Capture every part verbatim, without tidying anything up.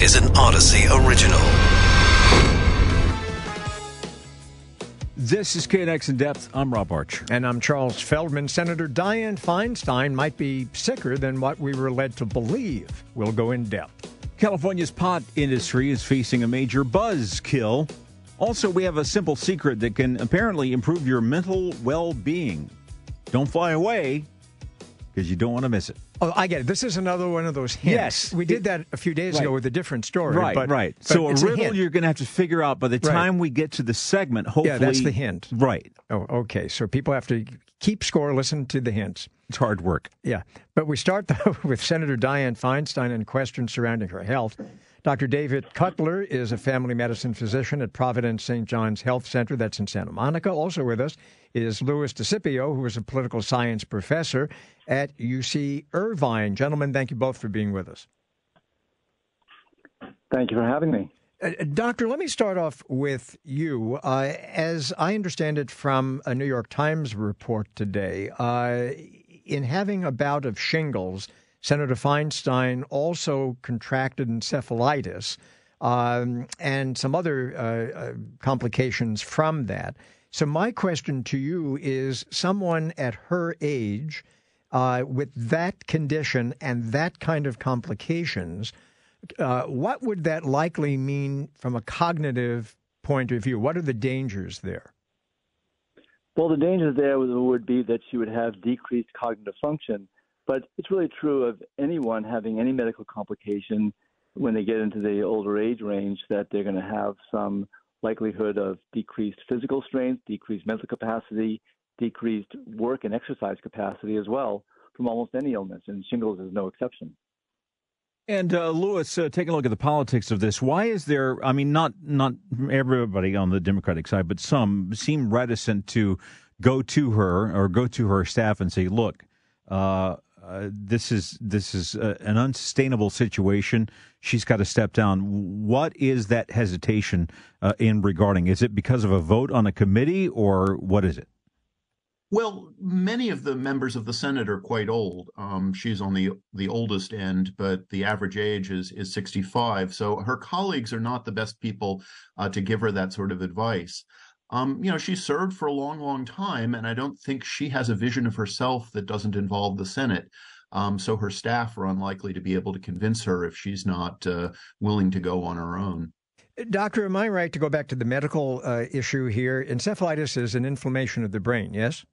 is an Odyssey original. This is K N X In Depth. I'm Rob Archer. And I'm Charles Feldman. Senator Dianne Feinstein might be sicker than what we were led to believe. We'll go in depth. California's pot industry is facing a major buzzkill. Also, we have a simple secret that can apparently improve your mental well-being. Don't fly away, because you don't want to miss it. Oh, I get it. This is another one of those hints. Yes. We did that a few days right. ago with a different story. Right, but, right. But so a riddle a you're going to have to figure out by the time right. we get to the segment, hopefully. Yeah, that's the hint. Right. Oh, okay. So people have to keep score, listen to the hints. It's hard work. Yeah. But we start, though, with Senator Dianne Feinstein and questions surrounding her health. Doctor David Cutler is a family medicine physician at Providence Saint John's Health Center. That's in Santa Monica. Also with us is Louis DeSipio, who is a political science professor at U C Irvine. Gentlemen, thank you both for being with us. Thank you for having me. Uh, doctor, let me start off with you. Uh, as I understand it from a New York Times report today, uh, in having a bout of shingles, Senator Feinstein also contracted encephalitis um, and some other uh, uh, complications from that. So my question to you is, someone at her age uh, with that condition and that kind of complications, uh, what would that likely mean from a cognitive point of view? What are the dangers there? Well, the dangers there would be that she would have decreased cognitive function. But it's really true of anyone having any medical complication when they get into the older age range that they're going to have some likelihood of decreased physical strength, decreased mental capacity, decreased work and exercise capacity as well from almost any illness, and shingles is no exception. And, uh, Louis, uh, taking a look at the politics of this, why is there, I mean, not not everybody on the Democratic side, but some seem reticent to go to her or go to her staff and say, look, uh, Uh, this is this is uh, an unsustainable situation. She's got to step down. What is that hesitation uh, in regarding? Is it because of a vote on a committee, or what is it? Well, many of the members of the Senate are quite old. Um, she's on the the oldest end, but the average age is is sixty-five. So her colleagues are not the best people uh, to give her that sort of advice. Um, you know, she served for a long, long time, and I don't think she has a vision of herself that doesn't involve the Senate. Um, so her staff are unlikely to be able to convince her if she's not uh, willing to go on her own. Doctor, am I right to go back to the medical uh, issue here? Encephalitis is an inflammation of the brain, yes?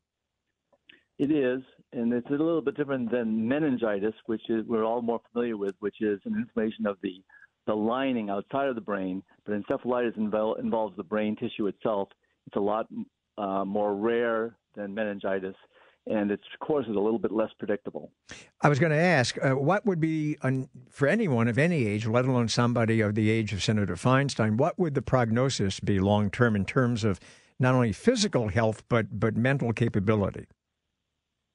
It is, and it's a little bit different than meningitis, which is we're all more familiar with, which is an inflammation of the, the lining outside of the brain. But encephalitis invo- involves the brain tissue itself. It's a lot uh, more rare than meningitis, and its course is a little bit less predictable. I was going to ask, uh, what would be, an, for anyone of any age, let alone somebody of the age of Senator Feinstein, what would the prognosis be long-term in terms of not only physical health but, but mental capability?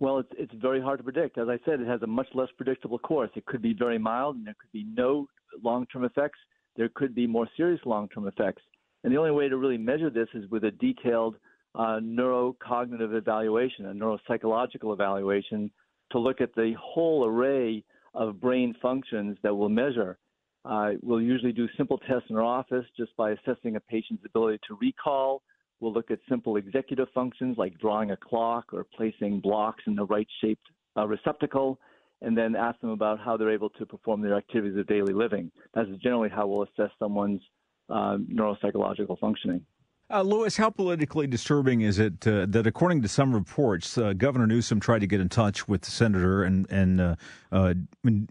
Well, it's, it's very hard to predict. As I said, it has a much less predictable course. It could be very mild, and there could be no long-term effects. There could be more serious long-term effects. And the only way to really measure this is with a detailed uh, neurocognitive evaluation, a neuropsychological evaluation, to look at the whole array of brain functions that we'll measure. Uh, we'll usually do simple tests in our office just by assessing a patient's ability to recall. We'll look at simple executive functions like drawing a clock or placing blocks in the right-shaped uh, receptacle, and then ask them about how they're able to perform their activities of daily living. That's generally how we'll assess someone's Uh, neuropsychological functioning. Uh, Louis, how politically disturbing is it uh, that, according to some reports, uh, Governor Newsom tried to get in touch with the senator and and uh, uh,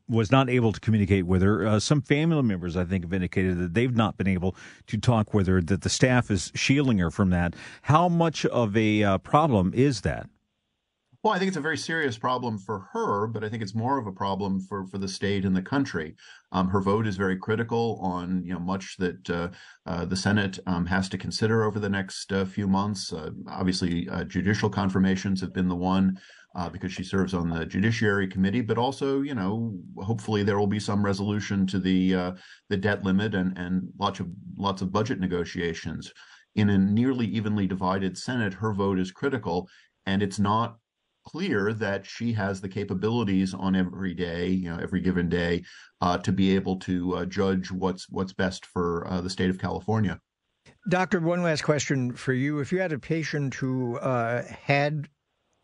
was not able to communicate with her? Uh, some family members, I think, have indicated that they've not been able to talk with her, that the staff is shielding her from that. How much of a uh, problem is that? Well, I think it's a very serious problem for her, but I think it's more of a problem for, for the state and the country. Um, her vote is very critical on you know much that uh, uh, the Senate um, has to consider over the next uh, few months. Uh, obviously, uh, judicial confirmations have been the one uh, because she serves on the Judiciary Committee, but also you know hopefully there will be some resolution to the uh, the debt limit and and lots of lots of budget negotiations. In a nearly evenly divided Senate, her vote is critical, and it's not clear that she has the capabilities on every day, you know, every given day, uh, to be able to uh, judge what's what's best for uh, the state of California. Doctor, one last question for you. If you had a patient who uh, had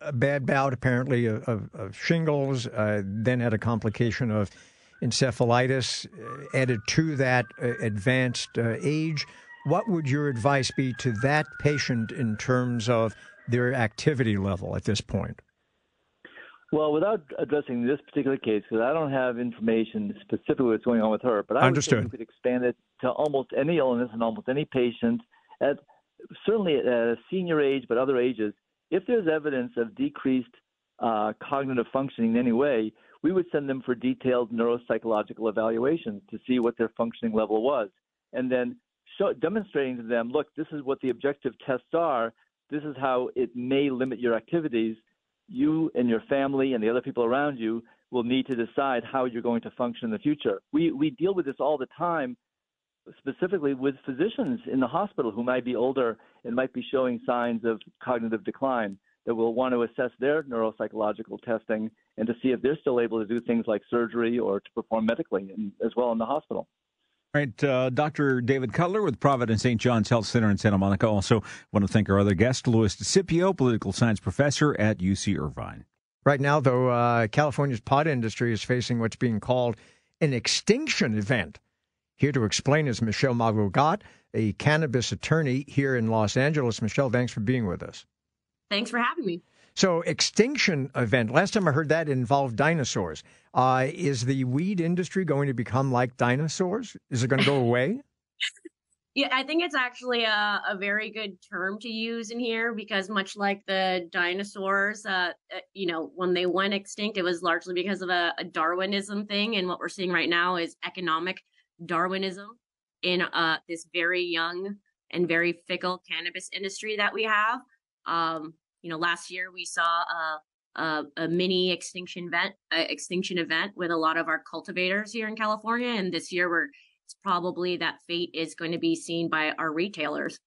a bad bout, apparently, of, of shingles, uh, then had a complication of encephalitis, uh, added to that uh, advanced uh, age, what would your advice be to that patient in terms of their activity level at this point? Well, without addressing this particular case, because I don't have information specifically what's going on with her, but I Understood. Would think we could expand it to almost any illness and almost any patient, at certainly at a senior age, but other ages. If there's evidence of decreased uh, cognitive functioning in any way, we would send them for detailed neuropsychological evaluations to see what their functioning level was, and then show, demonstrating to them, look, this is what the objective tests are. This is how it may limit your activities. You and your family and the other people around you will need to decide how you're going to function in the future. We we deal with this all the time, specifically with physicians in the hospital who might be older and might be showing signs of cognitive decline, that will want to assess their neuropsychological testing and to see if they're still able to do things like surgery or to perform medically and, as well in the hospital. All right, uh, Doctor David Cutler with Providence Saint John's Health Center in Santa Monica. Also want to thank our other guest, Louis DeSipio, political science professor at U C Irvine. Right now, though, uh, California's pot industry is facing what's being called an extinction event. Here to explain is Michelle Magogat, a cannabis attorney here in Los Angeles. Michelle, thanks for being with us. Thanks for having me. So, extinction event. Last time I heard that involved dinosaurs. Uh, is the weed industry going to become like dinosaurs? Is it going to go away? Yeah, I think it's actually a, a very good term to use in here, because much like the dinosaurs, uh, you know, when they went extinct, it was largely because of a, a Darwinism thing. And what we're seeing right now is economic Darwinism in uh, this very young and very fickle cannabis industry that we have. Um, You know, last year we saw a, a, a mini extinction event, a extinction event with a lot of our cultivators here in California. And this year, we're it's probably that fate is going to be seen by our retailers.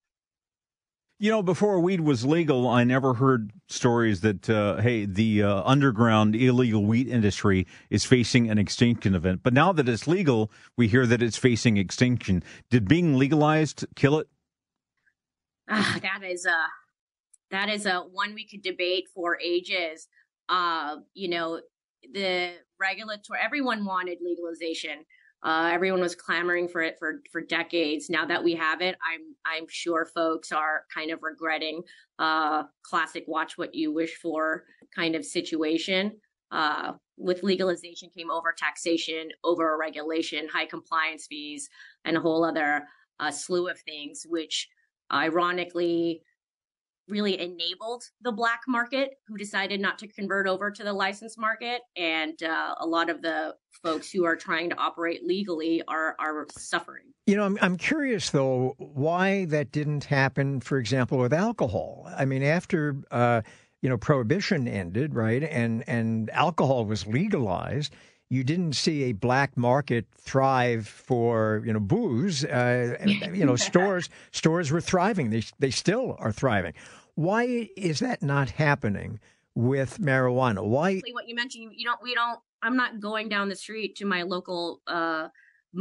You know, before weed was legal, I never heard stories that, uh, hey, the uh, underground illegal weed industry is facing an extinction event. But now that it's legal, we hear that it's facing extinction. Did being legalized kill it? Uh, that is a... Uh... That is a one we could debate for ages. Uh, you know, the regulatory, everyone wanted legalization. Uh, everyone was clamoring for it for, for decades. Now that we have it, I'm I'm sure folks are kind of regretting uh, classic watch what you wish for kind of situation. Uh, with legalization came over taxation, over regulation, high compliance fees, and a whole other uh, slew of things, which ironically really enabled the black market, who decided not to convert over to the licensed market. And uh, a lot of the folks who are trying to operate legally are are suffering. You know, I'm, I'm curious, though, why that didn't happen, for example, with alcohol. I mean, after, uh, you know, prohibition ended, right, and and alcohol was legalized, you didn't see a black market thrive for, you know, booze. Uh, you know, stores stores were thriving. They they still are thriving. Why is that not happening with marijuana? Why? What you mentioned, you don't. We don't. I'm not going down the street to my local uh,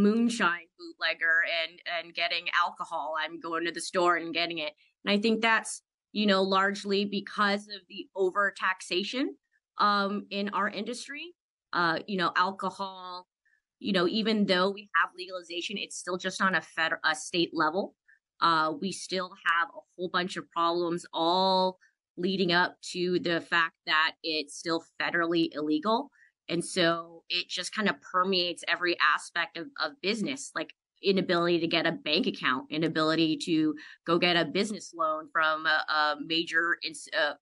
moonshine bootlegger and and getting alcohol. I'm going to the store and getting it. And I think that's, you know, largely because of the overtaxation um, in our industry. Uh, you know, alcohol, you know, even though we have legalization, it's still just on a federal, a state level. Uh, we still have a whole bunch of problems, all leading up to the fact that it's still federally illegal. And so it just kind of permeates every aspect of, of business, like inability to get a bank account, inability to go get a business loan from a, a major ins- uh,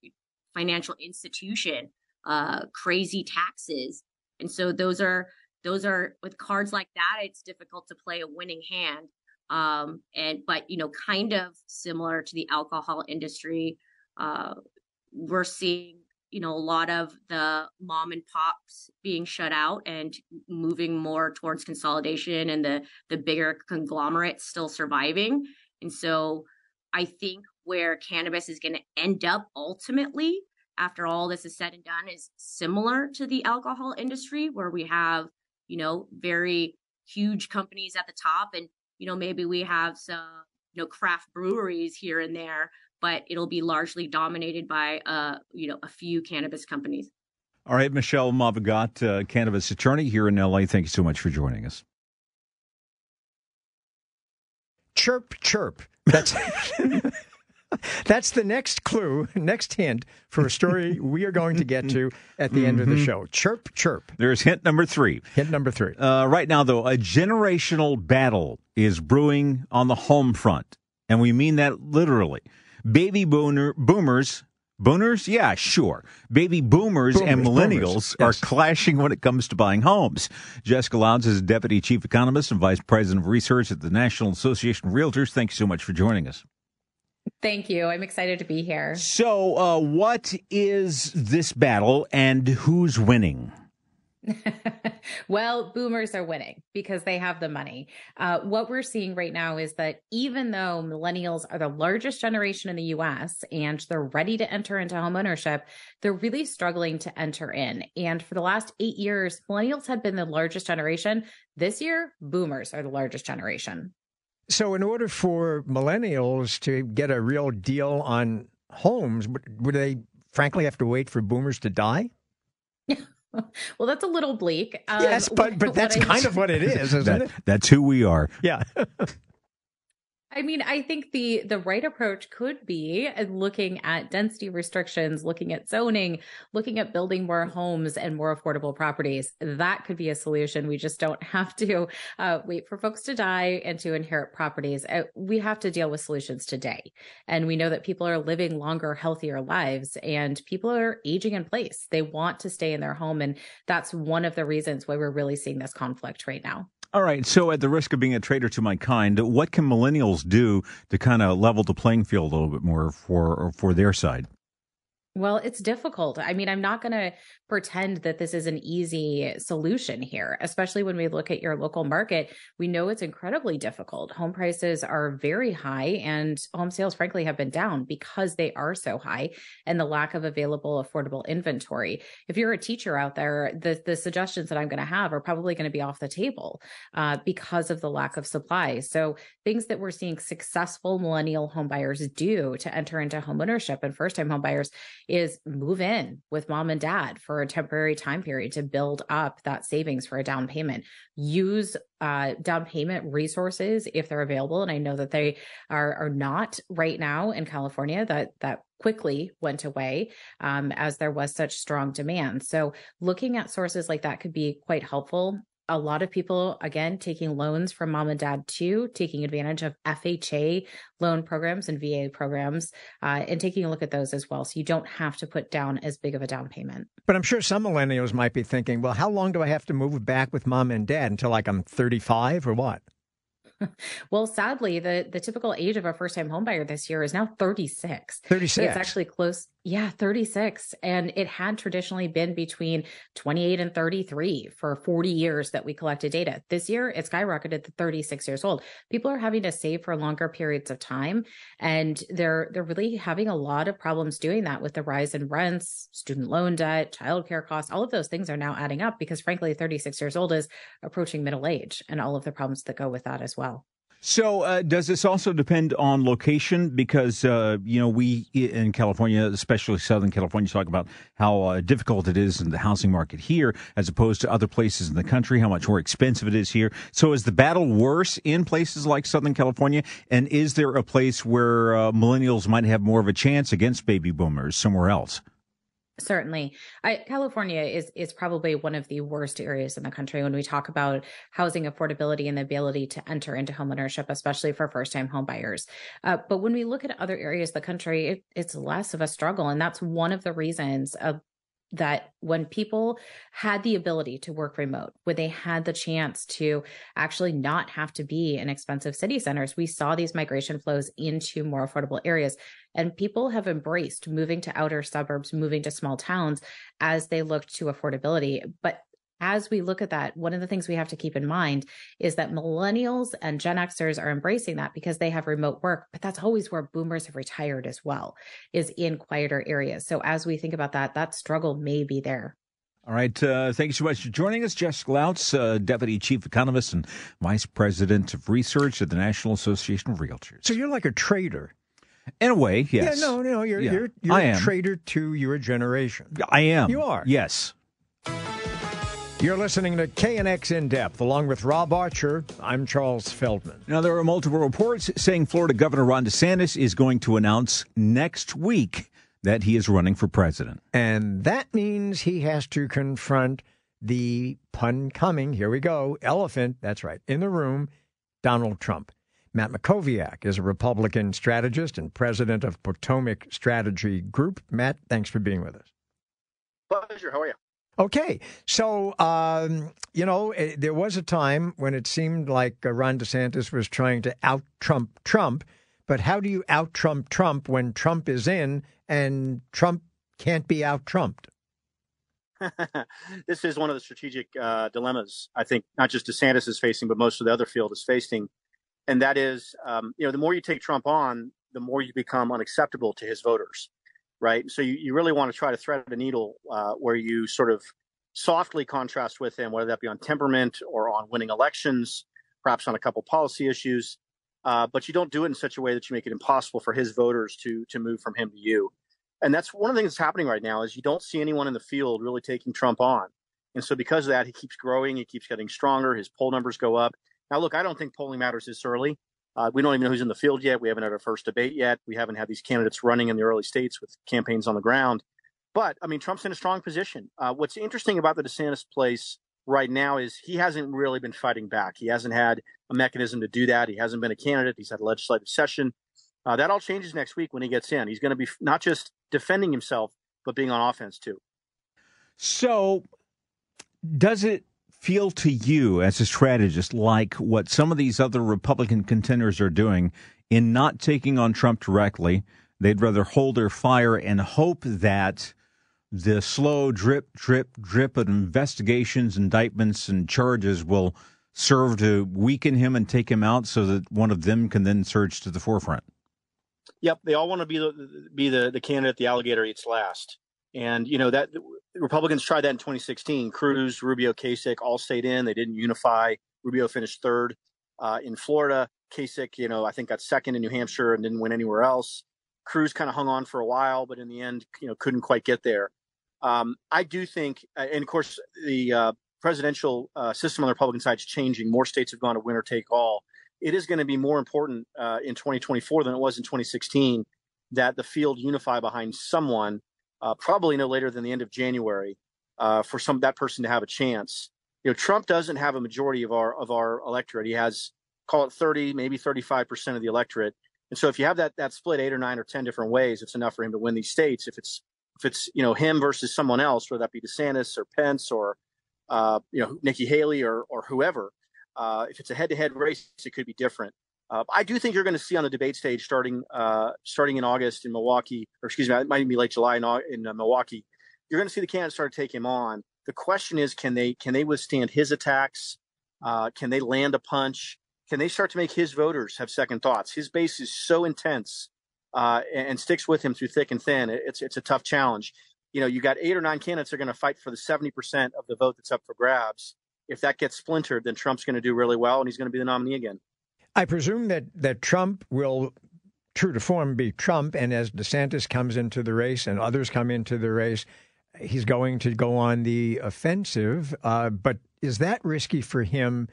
financial institution, uh, crazy taxes. And so those are those are with cards like that, it's difficult to play a winning hand. Um, and but, you know, kind of similar to the alcohol industry, uh, we're seeing, you know, a lot of the mom and pops being shut out and moving more towards consolidation, and the the bigger conglomerates still surviving. And so I think where cannabis is going to end up ultimately after all this is said and done, is similar to the alcohol industry, where we have, you know, very huge companies at the top, and, you know, maybe we have some, you know, craft breweries here and there, but it'll be largely dominated by, uh, you know, a few cannabis companies. All right, Michelle Magogat, uh, cannabis attorney here in L A. Thank you so much for joining us. Chirp, chirp. That's that's the next clue, next hint for a story we are going to get to at the mm-hmm. end of the show. Chirp, chirp. There's hint number three. Hint number three. Uh, right now, though, a generational battle is brewing on the home front, and we mean that literally. Baby boomer, boomers, boomers, yeah, sure. Baby boomers, boomers and millennials boomers. Yes. are clashing when it comes to buying homes. Jessica Lowndes is Deputy Chief Economist and Vice President of Research at the National Association of Realtors. Thank you so much for joining us. Thank you. I'm excited to be here. So uh, what is this battle and who's winning? Well, boomers are winning because they have the money. Uh, what we're seeing right now is that even though millennials are the largest generation in the U S and they're ready to enter into homeownership, they're really struggling to enter in. And for the last eight years, millennials have been the largest generation. This year, boomers are the largest generation. So in order for millennials to get a real deal on homes, would they frankly have to wait for boomers to die? Yeah. Well, that's a little bleak. Um, yes, but but that's kind of what it is, isn't that, it? That's who we are. Yeah. I mean, I think the the right approach could be looking at density restrictions, looking at zoning, looking at building more homes and more affordable properties. That could be a solution. We just don't have to uh, wait for folks to die and to inherit properties. Uh, we have to deal with solutions today. And we know that people are living longer, healthier lives, and people are aging in place. They want to stay in their home. And that's one of the reasons why we're really seeing this conflict right now. All right. So at the risk of being a traitor to my kind, what can millennials do to kind of level the playing field a little bit more for for their side? Well, it's difficult. I mean, I'm not going to pretend that this is an easy solution here, especially when we look at your local market. We know it's incredibly difficult. Home prices are very high, and home sales, frankly, have been down because they are so high and the lack of available affordable inventory. If you're a teacher out there, the, the suggestions that I'm going to have are probably going to be off the table uh, because of the lack of supply. So things that we're seeing successful millennial homebuyers do to enter into homeownership and first-time homebuyers is move in with mom and dad for a temporary time period to build up that savings for a down payment. Use uh, down payment resources if they're available. And I know that they are, are not right now in California. That that quickly went away um, as there was such strong demand. So looking at sources like that could be quite helpful. A lot of people, again, taking loans from mom and dad too, taking advantage of F H A loan programs and V A programs, uh, and taking a look at those as well. So you don't have to put down as big of a down payment. But I'm sure some millennials might be thinking, well, how long do I have to move back with mom and dad, until like I'm thirty-five or what? Well, sadly, the, the typical age of a first-time homebuyer this year is now thirty-six. thirty-six. It's actually close. Yeah, thirty-six. And it had traditionally been between twenty-eight and thirty-three for forty years that we collected data. This year, it skyrocketed to thirty-six years old. People are having to save for longer periods of time, and they're they're really having a lot of problems doing that with the rise in rents, student loan debt, childcare costs. All of those things are now adding up because, frankly, thirty-six years old is approaching middle age and all of the problems that go with that as well. So uh, does this also depend on location? Because, uh, you know, we in California, especially Southern California, talk about how uh, difficult it is in the housing market here as opposed to other places in the country, how much more expensive it is here. So is the battle worse in places like Southern California? And is there a place where uh, millennials might have more of a chance against baby boomers somewhere else? Certainly. I, California is is probably one of the worst areas in the country when we talk about housing affordability and the ability to enter into homeownership, especially for first-time homebuyers. Uh, but when we look at other areas of the country, it, it's less of a struggle. And that's one of the reasons of that when people had the ability to work remote, when they had the chance to actually not have to be in expensive city centers, we saw these migration flows into more affordable areas. And people have embraced moving to outer suburbs, moving to small towns as they look to affordability. But as we look at that, one of the things we have to keep in mind is that millennials and Gen Xers are embracing that because they have remote work, but that's always where boomers have retired as well, is in quieter areas. So as we think about that, that struggle may be there. All right. Uh, thank you so much for joining us. Jess Gloutz, uh, Deputy Chief Economist and Vice President of Research at the National Association of Realtors. So you're like a trader. In a way, yes. Yeah, no, no, you're, yeah. you're, you're a traitor to your generation. I am. You are. Yes. You're listening to K N X In Depth. Along with Rob Archer, I'm Charles Feldman. Now, there are multiple reports saying Florida Governor Ron DeSantis is going to announce next week that he is running for president. And that means he has to confront the, pun coming, here we go, elephant, that's right, in the room, Donald Trump. Matt Mackowiak is a Republican strategist and president of Potomac Strategy Group. Matt, thanks for being with us. Pleasure. How are you? Okay. So, um, you know, it, there was a time when it seemed like uh, Ron DeSantis was trying to out-Trump Trump, but how do you out-Trump Trump when Trump is in and Trump can't be out-Trumped? This is one of the strategic uh, dilemmas, I think, not just DeSantis is facing, but most of the other field is facing. And that is, um, you know, the more you take Trump on, the more you become unacceptable to his voters, right? So you, you really want to try to thread the needle uh, where you sort of softly contrast with him, whether that be on temperament or on winning elections, perhaps on a couple policy issues. Uh, but you don't do it in such a way that you make it impossible for his voters to to move from him to you. And that's one of the things that's happening right now is you don't see anyone in the field really taking Trump on. And so because of that, he keeps growing. He keeps getting stronger. His poll numbers go up. Now, look, I don't think polling matters this early. Uh, we don't even know who's in the field yet. We haven't had our first debate yet. We haven't had these candidates running in the early states with campaigns on the ground. But, I mean, Trump's in a strong position. Uh, what's interesting about the DeSantis place right now is he hasn't really been fighting back. He hasn't had a mechanism to do that. He hasn't been a candidate. He's had a legislative session. Uh, that all changes next week when he gets in. He's going to be not just defending himself, but being on offense, too. So does it feel to you as a strategist like what some of these other Republican contenders are doing in not taking on Trump directly? They'd rather hold their fire and hope that the slow drip, drip, drip of investigations, indictments, and charges will serve to weaken him and take him out so that one of them can then surge to the forefront. Yep. They all want to be the, be the, the candidate the alligator eats last. And, you know, that Republicans tried that in twenty sixteen. Cruz, Rubio, Kasich all stayed in. They didn't unify. Rubio finished third uh, in Florida. Kasich, you know, I think got second in New Hampshire and didn't win anywhere else. Cruz kind of hung on for a while, but in the end, you know, couldn't quite get there. Um, I do think, and of course, the uh, presidential uh, system on the Republican side is changing. More states have gone to winner take all. It is going to be more important uh, in twenty twenty-four than it was in twenty sixteen that the field unify behind someone. Uh, probably no later than the end of January uh, for some that person to have a chance. You know, Trump doesn't have a majority of our of our electorate. He has, call it thirty, maybe thirty-five percent of the electorate. And so if you have that that split eight or nine or ten different ways, it's enough for him to win these states. If it's if it's, you know, him versus someone else, whether that be DeSantis or Pence or, uh, you know, Nikki Haley or or whoever, uh, if it's a head to head race, it could be different. Uh, I do think you're going to see on the debate stage starting uh, starting in August in Milwaukee, or excuse me, it might be late July in, in uh, Milwaukee. You're going to see the candidates start to take him on. The question is, can they can they withstand his attacks? Uh, can they land a punch? Can they start to make his voters have second thoughts? His base is so intense uh, and, and sticks with him through thick and thin. It's it's a tough challenge. You know, you got eight or nine candidates that are going to fight for the seventy percent of the vote that's up for grabs. If that gets splintered, then Trump's going to do really well, and he's going to be the nominee again. I presume that, that Trump will, true to form, be Trump, and as DeSantis comes into the race and others come into the race, he's going to go on the offensive. Uh, but is that risky for him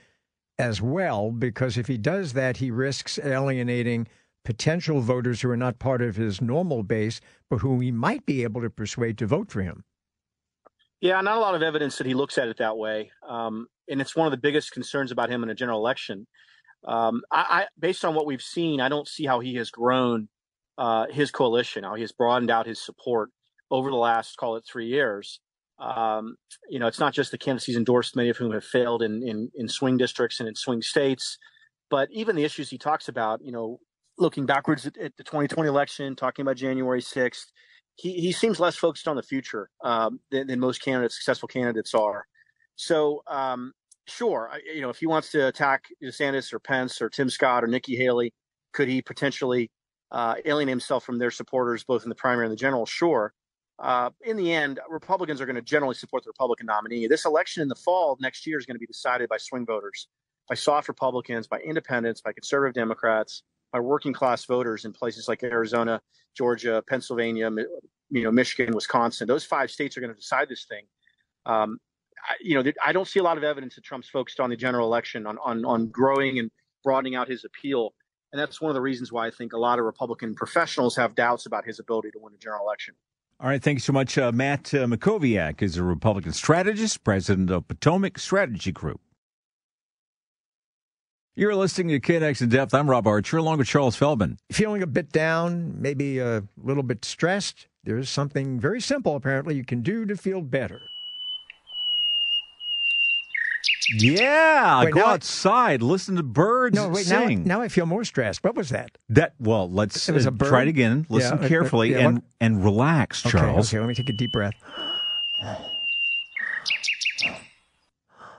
as well? Because if he does that, he risks alienating potential voters who are not part of his normal base, but who he might be able to persuade to vote for him. Yeah, not a lot of evidence that he looks at it that way. Um, and it's one of the biggest concerns about him in a general election. Um, I, I, based on what we've seen, I don't see how he has grown uh, his coalition, how he has broadened out his support over the last, call it, three years. Um, you know, it's not just the candidates he's endorsed, many of whom have failed in, in, in swing districts and in swing states, but even the issues he talks about, you know, looking backwards at, at the twenty twenty election, talking about January sixth, he, he seems less focused on the future um, than, than most candidates, successful candidates are. So, um, sure, I, you know, if he wants to attack DeSantis or Pence or Tim Scott or Nikki Haley, could he potentially uh, alienate himself from their supporters, both in the primary and the general? Sure. Uh, in the end, Republicans are going to generally support the Republican nominee. This election in the fall next year is going to be decided by swing voters, by soft Republicans, by independents, by conservative Democrats, by working class voters in places like Arizona, Georgia, Pennsylvania, you know, Michigan, Wisconsin. Those five states are going to decide this thing. Um, I, you know, I don't see a lot of evidence that Trump's focused on the general election, on, on, on growing and broadening out his appeal. And that's one of the reasons why I think a lot of Republican professionals have doubts about his ability to win a general election. All right. Thanks so much. Uh, Matt uh, Mackowiak is a Republican strategist, president of Potomac Strategy Group. You're listening to K N X In Depth. I'm Rob Archer, along with Charles Feldman. Feeling a bit down, maybe a little bit stressed. There is something very simple, apparently, you can do to feel better. Yeah, wait, go outside, I, listen to birds no, wait, sing. Now, now I feel more stressed. What was that? That well, let's it was a bird. try it again. Listen yeah, carefully uh, yeah, and, and relax, Charles. Okay, okay, let me take a deep breath.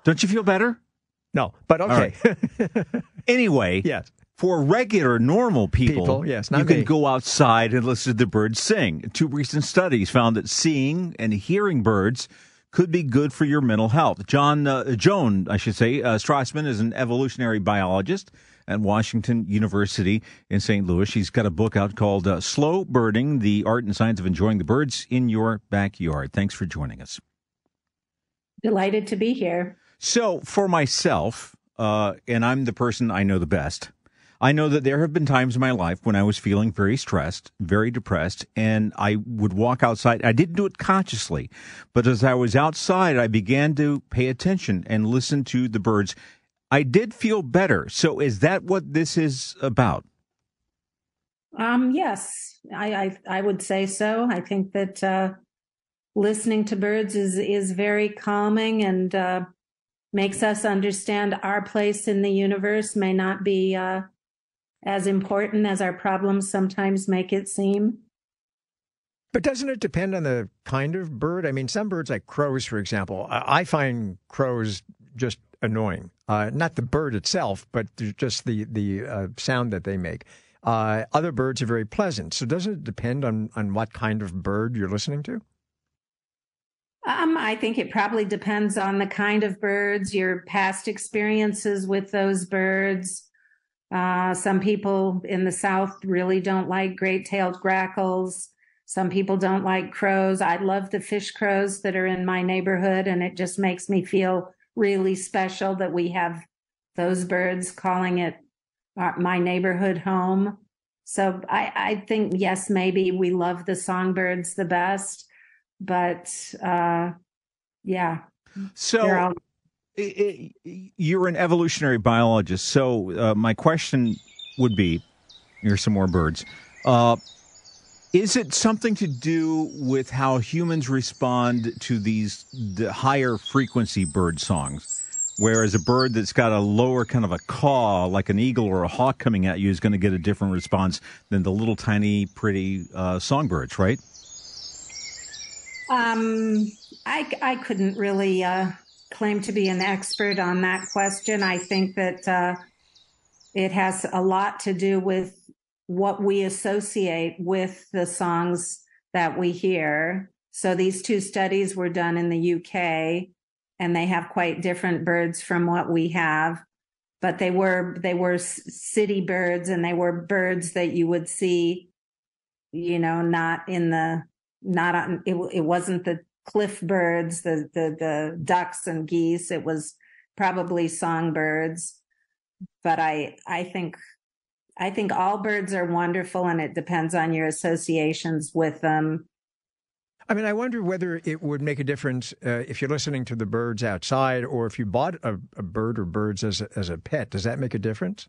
Don't you feel better? No, but okay. Right. Anyway, yes. For regular, normal people, people yes, not you me. can go outside and listen to the birds sing. Two recent studies found that seeing and hearing birds could be good for your mental health. John, uh, Joan, I should say, uh, Strassman is an evolutionary biologist at Washington University in Saint Louis. She's got a book out called uh, Slow Birding, The Art and Science of Enjoying the Birds in Your Backyard. Thanks for joining us. Delighted to be here. So for myself, uh, and I'm the person I know the best, I know that there have been times in my life when I was feeling very stressed, very depressed, and I would walk outside. I didn't do it consciously, but as I was outside, I began to pay attention and listen to the birds. I did feel better. So is that what this is about? Um, yes, I, I, I would say so. I think that uh, listening to birds is, is very calming and uh, makes us understand our place in the universe may not be uh, as important as our problems sometimes make it seem. But doesn't it depend on the kind of bird? I mean, some birds like crows, for example, I find crows just annoying. Uh, not the bird itself, but just the, the uh, sound that they make. Uh, other birds are very pleasant. So doesn't it depend on, on what kind of bird you're listening to? Um, I think it probably depends on the kind of birds, your past experiences with those birds. Uh, some people in the South really don't like great-tailed grackles. Some people don't like crows. I love the fish crows that are in my neighborhood, and it just makes me feel really special that we have those birds calling it uh, my neighborhood home. So I, I think, yes, maybe we love the songbirds the best, but uh, yeah. So. They're all- It, it, you're an evolutionary biologist, so uh, my question would be, here's some more birds, uh, is it something to do with how humans respond to these the higher frequency bird songs, whereas a bird that's got a lower kind of a caw, like an eagle or a hawk coming at you, is going to get a different response than the little tiny pretty uh, songbirds, right? Um, I, I couldn't really... Uh... claim to be an expert on that question. I think that uh, it has a lot to do with what we associate with the songs that we hear. So these two studies were done in the U K, and they have quite different birds from what we have. But they were they were city birds, and they were birds that you would see, you know, not in the not on it. It wasn't the cliff birds, the, the the ducks and geese. It was probably songbirds. But I I think I think all birds are wonderful, and it depends on your associations with them. I mean, I wonder whether it would make a difference uh, if you're listening to the birds outside, or if you bought a, a bird or birds as a, as a pet. Does that make a difference?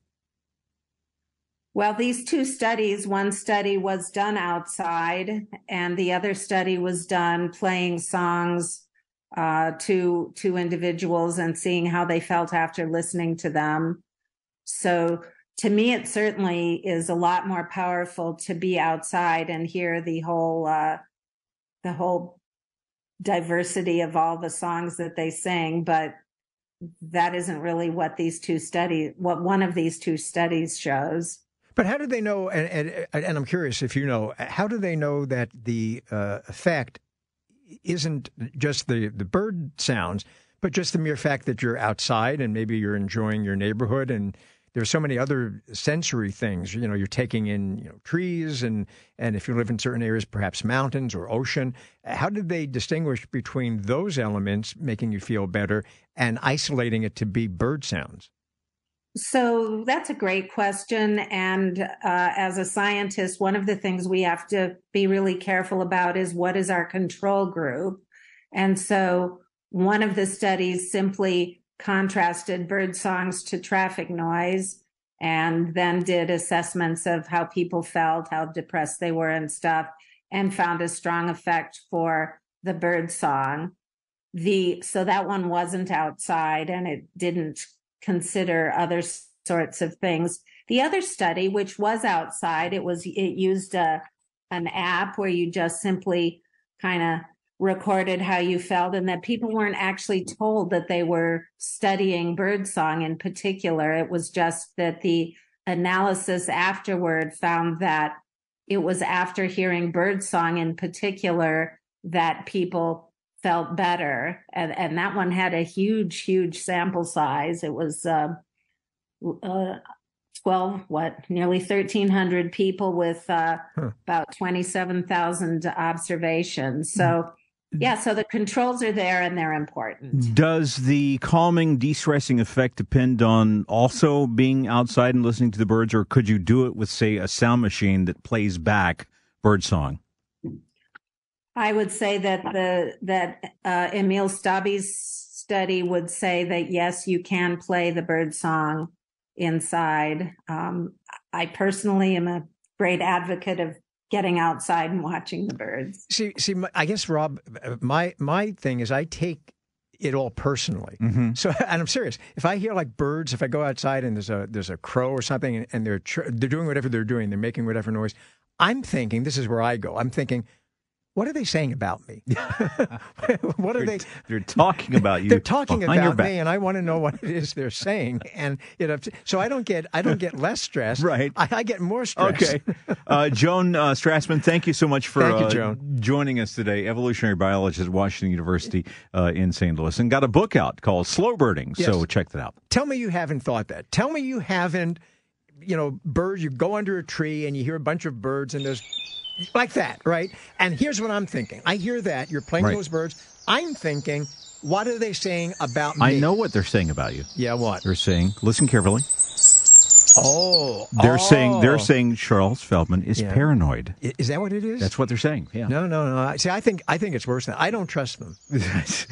Well, these two studies, one study was done outside and the other study was done playing songs uh, to to individuals and seeing how they felt after listening to them. So to me, it certainly is a lot more powerful to be outside and hear the whole uh, the whole diversity of all the songs that they sing, but that isn't really what these two studies, what one of these two studies shows. But how do they know, and, and, and I'm curious if you know, how do they know that the uh, effect isn't just the, the bird sounds, but just the mere fact that you're outside and maybe you're enjoying your neighborhood, and there's so many other sensory things, you know, you're taking in, you know, trees and, and if you live in certain areas, perhaps mountains or ocean. How did they distinguish between those elements making you feel better and isolating it to be bird sounds? So that's a great question. And uh, as a scientist, one of the things we have to be really careful about is what is our control group. And so one of the studies simply contrasted bird songs to traffic noise, and then did assessments of how people felt, how depressed they were and stuff, and found a strong effect for the bird song. The, so that one wasn't outside and it didn't consider other sorts of things. The other study, which was outside, it was, it used a, an app where you just simply kind of recorded how you felt, and that people weren't actually told that they were studying birdsong in particular. It was just that the analysis afterward found that it was after hearing birdsong in particular that people felt better. And, and that one had a huge, huge sample size. It was uh, uh, twelve, what, nearly thirteen hundred people with uh, huh. about twenty-seven thousand observations. So mm-hmm. Yeah, so the controls are there and they're important. Does the calming, de-stressing effect depend on also being outside and listening to the birds, or could you do it with, say, a sound machine that plays back birdsong? I would say that the that uh, Emil Stabi's study would say that, yes, you can play the birdsong inside. Um, I personally am a great advocate of getting outside and watching the birds. See, see, I guess, Rob, my my thing is I take it all personally. Mm-hmm. So, and I'm serious. If I hear like birds, if I go outside and there's a there's a crow or something, and, and they're they're doing whatever they're doing, they're making whatever noise, I'm thinking, this is where I go. I'm thinking, what are they saying about me? What are they're, they? They're talking about you. They're talking about me, and I want to know what it is they're saying. And you know, so I don't get I don't get less stressed. Right. I, I get more stressed. Okay. Uh, Joan uh, Strassman, thank you so much for thank you, uh, Joan. joining us today. Evolutionary biologist at Washington University uh, in Saint Louis, and got a book out called Slow Birding. Yes. So check that out. Tell me you haven't thought that. Tell me you haven't. You know, birds. You go under a tree and you hear a bunch of birds, and there's. Like that, right? And here's what I'm thinking. I hear that. You're playing right. those birds. I'm thinking, what are they saying about me? I know what they're saying about you. Yeah, what? They're saying, listen carefully. Oh. They're oh. saying, they're saying Charles Feldman is yeah. paranoid. Is that what it is? That's what they're saying, yeah. No, no, no. See, I think I think it's worse than that. I don't trust them.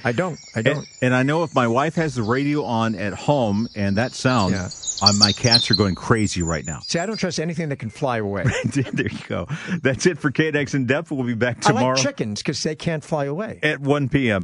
I don't. I don't. And, and I know if my wife has the radio on at home and that sound... Yeah. Uh, my cats are going crazy right now. See, I don't trust anything that can fly away. There you go. That's it for K N X In Depth. We'll be back tomorrow. I like chickens because they can't fly away. At one p.m.